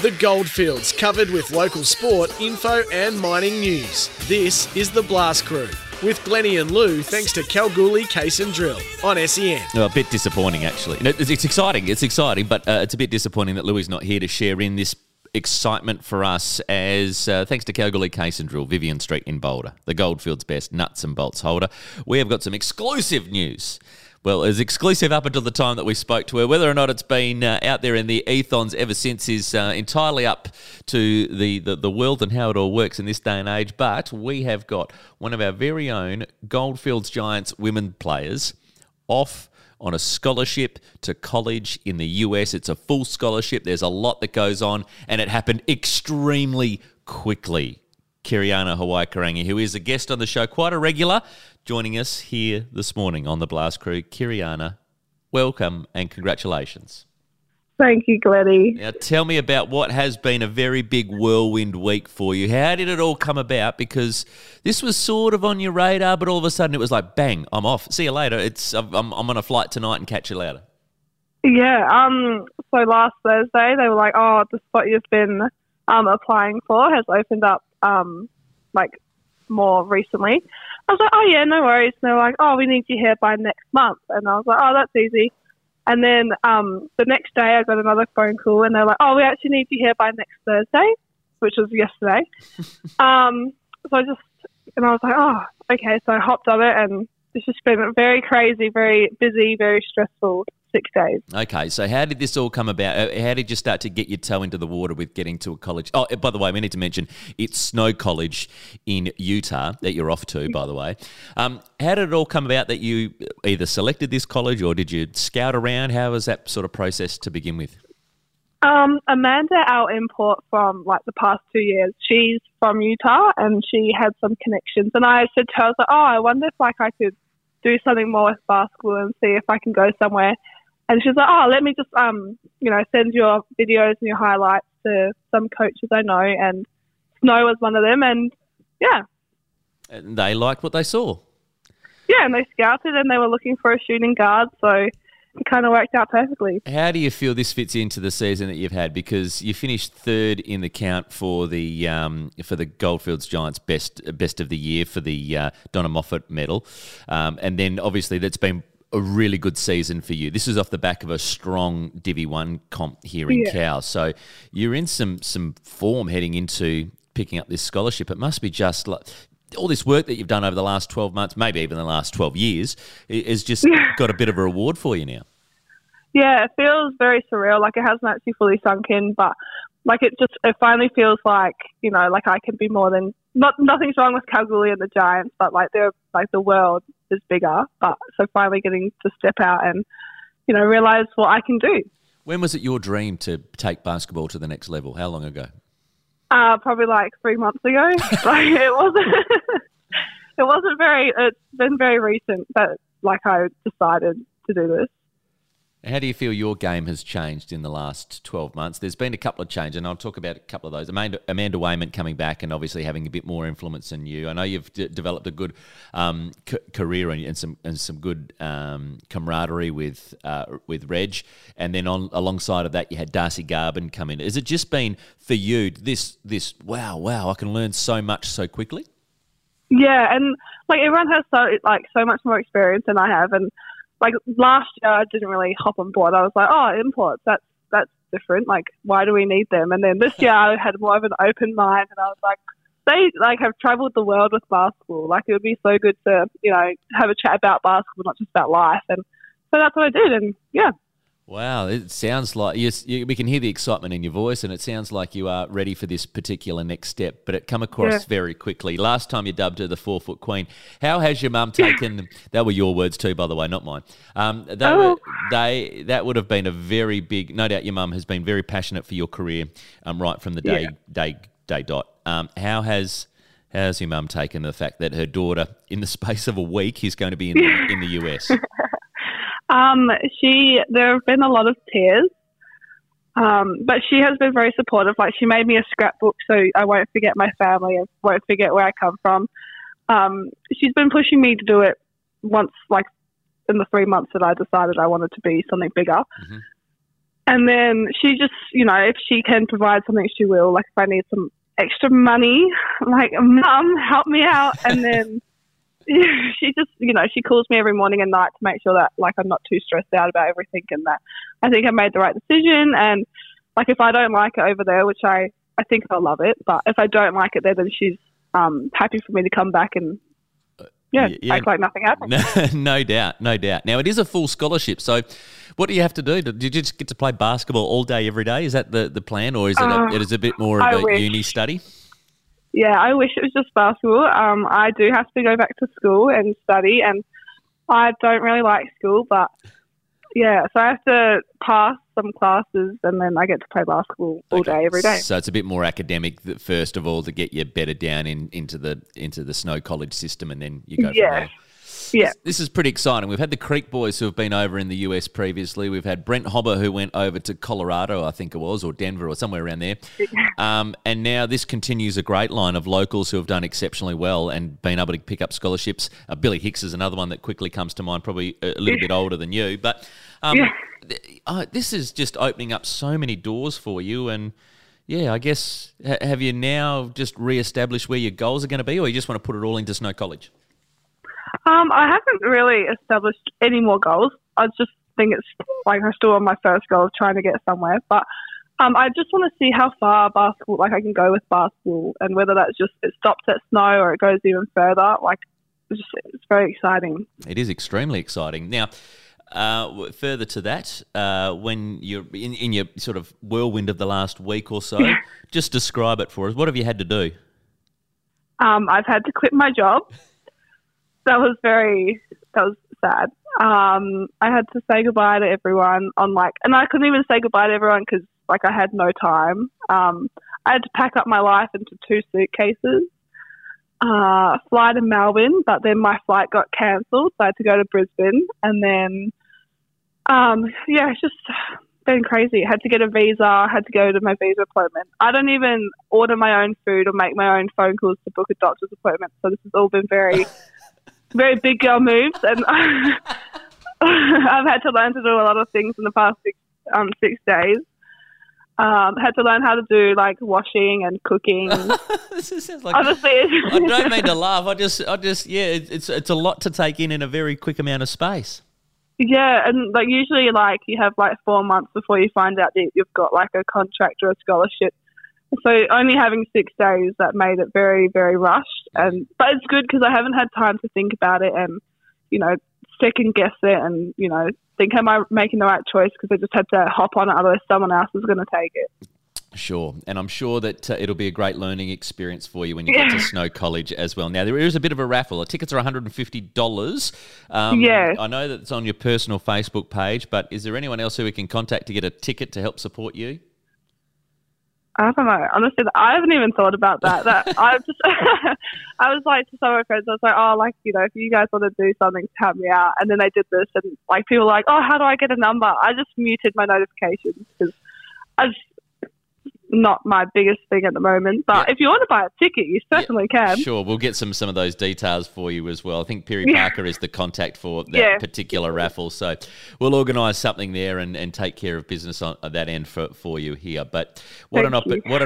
The Goldfields, covered with local sport, info and mining news. This is the Blast Crew, with Glenney and Lou, thanks to Kalgoorlie Case and Drill on SEN. Oh, a bit disappointing, actually. It's exciting, but it's a bit disappointing that Louie's not here to share in this excitement for us as, thanks to Kalgoorlie Case and Drill, Vivian Street in Boulder, the Goldfields' best nuts and bolts holder, we have got some exclusive news. Well, it was exclusive up until the time that we spoke to her. Whether or not it's been out there in the ethons ever since is entirely up to the world and how it all works in this day and age. But we have got one of our very own Goldfields Giants women players off on a scholarship to college in the US. It's a full scholarship. There's a lot that goes on, and it happened extremely quickly. Kiriana Hawaikarangi, who is a guest on the show, quite a regular, joining us here this morning on the Blast Crew. Kiriana, welcome and congratulations. Thank you, Gladys. Now tell me about what has been a very big whirlwind week for you. How did it all come about? Because this was sort of on your radar, but all of a sudden it was like, bang, I'm off. See you later. I'm on a flight tonight and catch you later. Yeah. So last Thursday they were like, oh, the spot you've been applying for has opened up more recently. I was like, oh yeah, no worries. And they were like, oh, we need you here by next month. And I was like, oh, that's easy. And then the next day I got another phone call and they're like, oh, we actually need you here by next Thursday, which was yesterday. I was like, oh, okay. So I hopped on it, and it's just been a very crazy, very busy, very stressful 6 days. Okay, so how did this all come about? How did you start to get your toe into the water with getting to a college? Oh, by the way, we need to mention it's Snow College in Utah that you're off to, by the way. How did it all come about that you either selected this college or did you scout around? How was that sort of process to begin with? Amanda, our import from the past 2 years, she's from Utah and she had some connections. And I said to her, I was like, oh, I wonder if I could do something more with basketball and see if I can go somewhere. And she's like, oh, let me just, send your videos and your highlights to some coaches I know. And Snow was one of them, and yeah. And they liked what they saw. Yeah, and they scouted and they were looking for a shooting guard, so it kind of worked out perfectly. How do you feel this fits into the season that you've had? Because you finished third in the count for the Goldfields Giants best of the year for the Donna Moffat medal. And then obviously that's been a really good season for you. This is off the back of a strong Divi 1 comp here in Cal. So you're in some form heading into picking up this scholarship. It must be just like all this work that you've done over the last 12 months, maybe even the last 12 years, has just got a bit of a reward for you now. Yeah, it feels very surreal. It hasn't actually fully sunk in, but it finally feels like I can be more than nothing's wrong with Kalgoorlie and the Giants, but the world is bigger. But so finally getting to step out and realize what I can do. When was it your dream to take basketball to the next level? How long ago? Probably 3 months ago. It's been very recent that I decided to do this. How do you feel your game has changed in the last 12 months? There's been a couple of changes, and I'll talk about a couple of those. Amanda Wayman coming back and obviously having a bit more influence than you. I know you've developed a good career and some good camaraderie with Reg. And then alongside of that, you had Darcy Garbin come in. Has it just been, for you, this wow, I can learn so much so quickly? Yeah, and everyone has so much more experience than I have, and last year, I didn't really hop on board. I was like, oh, imports, that's different. Why do we need them? And then this year, I had more of an open mind, and I was like, they have travelled the world with basketball. It would be so good to, have a chat about basketball, not just about life. And so that's what I did, and yeah. Wow, it sounds like we can hear the excitement in your voice, and it sounds like you are ready for this particular next step, but it come across very quickly. Last time you dubbed her the 4-foot queen. How has your mum taken – that were your words too, by the way, not mine. That would have been a very big – no doubt your mum has been very passionate for your career right from the day dot. How's your mum taken the fact that her daughter, in the space of a week, is going to be in the US? There have been a lot of tears, but she has been very supportive. She made me a scrapbook so I won't forget my family, I won't forget where I come from. She's been pushing me to do it once, in the 3 months that I decided I wanted to be something bigger. Mm-hmm. And then she just, you know, if she can provide something, she will. Like, if I need some extra money, like, Mum, help me out. And then she just, you know, she calls me every morning and night to make sure that, like, I'm not too stressed out about everything and that I think I made the right decision. And, like, if I don't like it over there, which I think I'll love it, but if I don't like it there, then she's happy for me to come back and, yeah, act like nothing happened. No doubt, no doubt. Now, it is a full scholarship, so what do you have to do? Do you just get to play basketball all day, every day? Is that the plan, or is it a bit more of a uni study? Yeah, I wish it was just basketball. I do have to go back to school and study, and I don't really like school, but, yeah, so I have to pass some classes and then I get to play basketball all day, every day. So it's a bit more academic, first of all, to get you better down into the Snow College system, and then you go from there. Yeah. This is pretty exciting. We've had the Creek boys who have been over in the US previously. We've had Brent Hobber who went over to Colorado, I think it was, or Denver or somewhere around there. And now this continues a great line of locals who have done exceptionally well and been able to pick up scholarships. Billy Hicks is another one that quickly comes to mind, probably a little bit older than you. But this is just opening up so many doors for you. And, yeah, I guess have you now just reestablished where your goals are going to be, or you just want to put it all into Snow College? I haven't really established any more goals. I just think it's like I'm still on my first goal of trying to get somewhere. But I just want to see how far basketball, like I can go with basketball, and whether that's just it stops at Snow or it goes even further. Like it's very exciting. It is extremely exciting. Now, further to that, when you're in your sort of whirlwind of the last week or so, just describe it for us. What have you had to do? I've had to quit my job. That was sad. I had to say goodbye to everyone and I couldn't even say goodbye to everyone because, like, I had no time. I had to pack up my life into 2 suitcases, fly to Melbourne, but then my flight got cancelled, so I had to go to Brisbane. And then, it's just been crazy. I had to get a visa. I had to go to my visa appointment. I don't even order my own food or make my own phone calls to book a doctor's appointment, so this has all been very... very big girl moves, and I've had to learn to do a lot of things in the past 6 days. Had to learn how to do, like, washing and cooking. This sounds like honestly, I don't mean to laugh. I just it's a lot to take in a very quick amount of space. Yeah, and like usually, like you have like 4 months before you find out that you've got like a contract or a scholarship. So only having 6 days, that made it very, very rushed. But it's good because I haven't had time to think about it and, you know, second guess it and, you know, think, am I making the right choice? Because I just had to hop on it, otherwise someone else is going to take it. Sure, and I'm sure that it'll be a great learning experience for you when you get to Snow College as well. Now, there is a bit of a raffle. The tickets are $150. I know that it's on your personal Facebook page, but is there anyone else who we can contact to get a ticket to help support you? I don't know. Honestly, I haven't even thought about that. I was like to some of my friends, I was like, oh, like, you know, if you guys want to do something to help me out. And then they did this and, like, people were like, oh, how do I get a number? I just muted my notifications because it's not my biggest thing at the moment. But if you want to buy a ticket, you certainly can. Sure. We'll get some of those details for you as well. I think Perry Parker is the contact for that particular raffle. So we'll organise something there and take care of business on that end for you here. But what an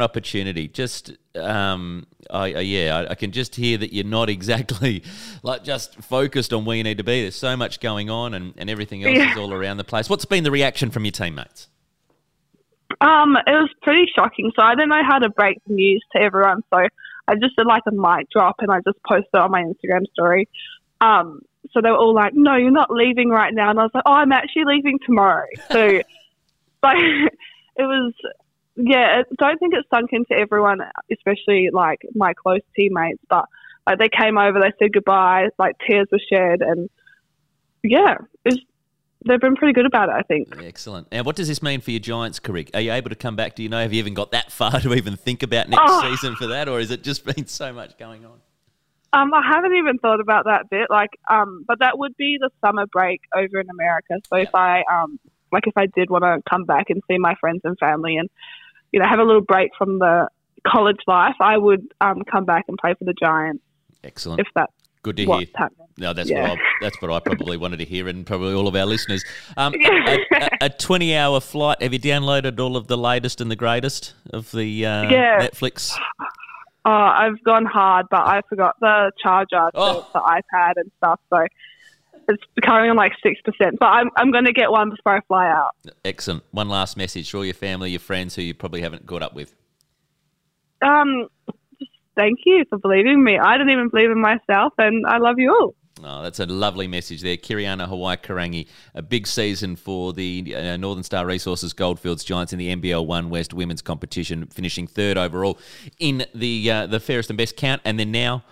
opportunity. Just I can just hear that you're not exactly like just focused on where you need to be. There's so much going on and everything else is all around the place. What's been the reaction from your teammates? It was pretty shocking. So I didn't know how to break the news to everyone. So I just did like a mic drop and I just posted it on my Instagram story. So they were all like, no, you're not leaving right now. And I was like, oh, I'm actually leaving tomorrow. So it was, I don't think it sunk into everyone, especially like my close teammates. But like they came over, they said goodbye, like tears were shed. And they've been pretty good about it, I think. Excellent. Now, what does this mean for your Giants career? Are you able to come back? Do you know, have you even got that far to even think about next season for that, or has it just been so much going on? I haven't even thought about that bit. Like, but that would be the summer break over in America. So if I, like, if I did want to come back and see my friends and family, and you know, have a little break from the college life, I would come back and play for the Giants. Excellent. If that. Good to hear. No, that's what I probably wanted to hear, and probably all of our listeners. A 20-hour flight. Have you downloaded all of the latest and the greatest of the Netflix? Oh, I've gone hard, but I forgot the charger to the iPad and stuff, so it's currently on like 6%. But I'm going to get one before I fly out. Excellent. One last message for all your family, your friends who you probably haven't caught up with. Thank you for believing me. I didn't even believe in myself, and I love you all. Oh, that's a lovely message there. Kiriana Hawaikarangi, a big season for the Northern Star Resources Goldfields Giants in the NBL One West Women's Competition, finishing third overall in the fairest and best count, and then now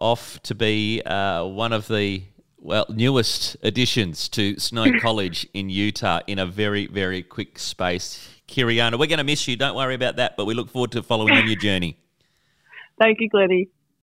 off to be one of the newest additions to Snow College in Utah in a very, very quick space. Kiriana, we're going to miss you. Don't worry about that, but we look forward to following on your journey. Thank you, Glenney.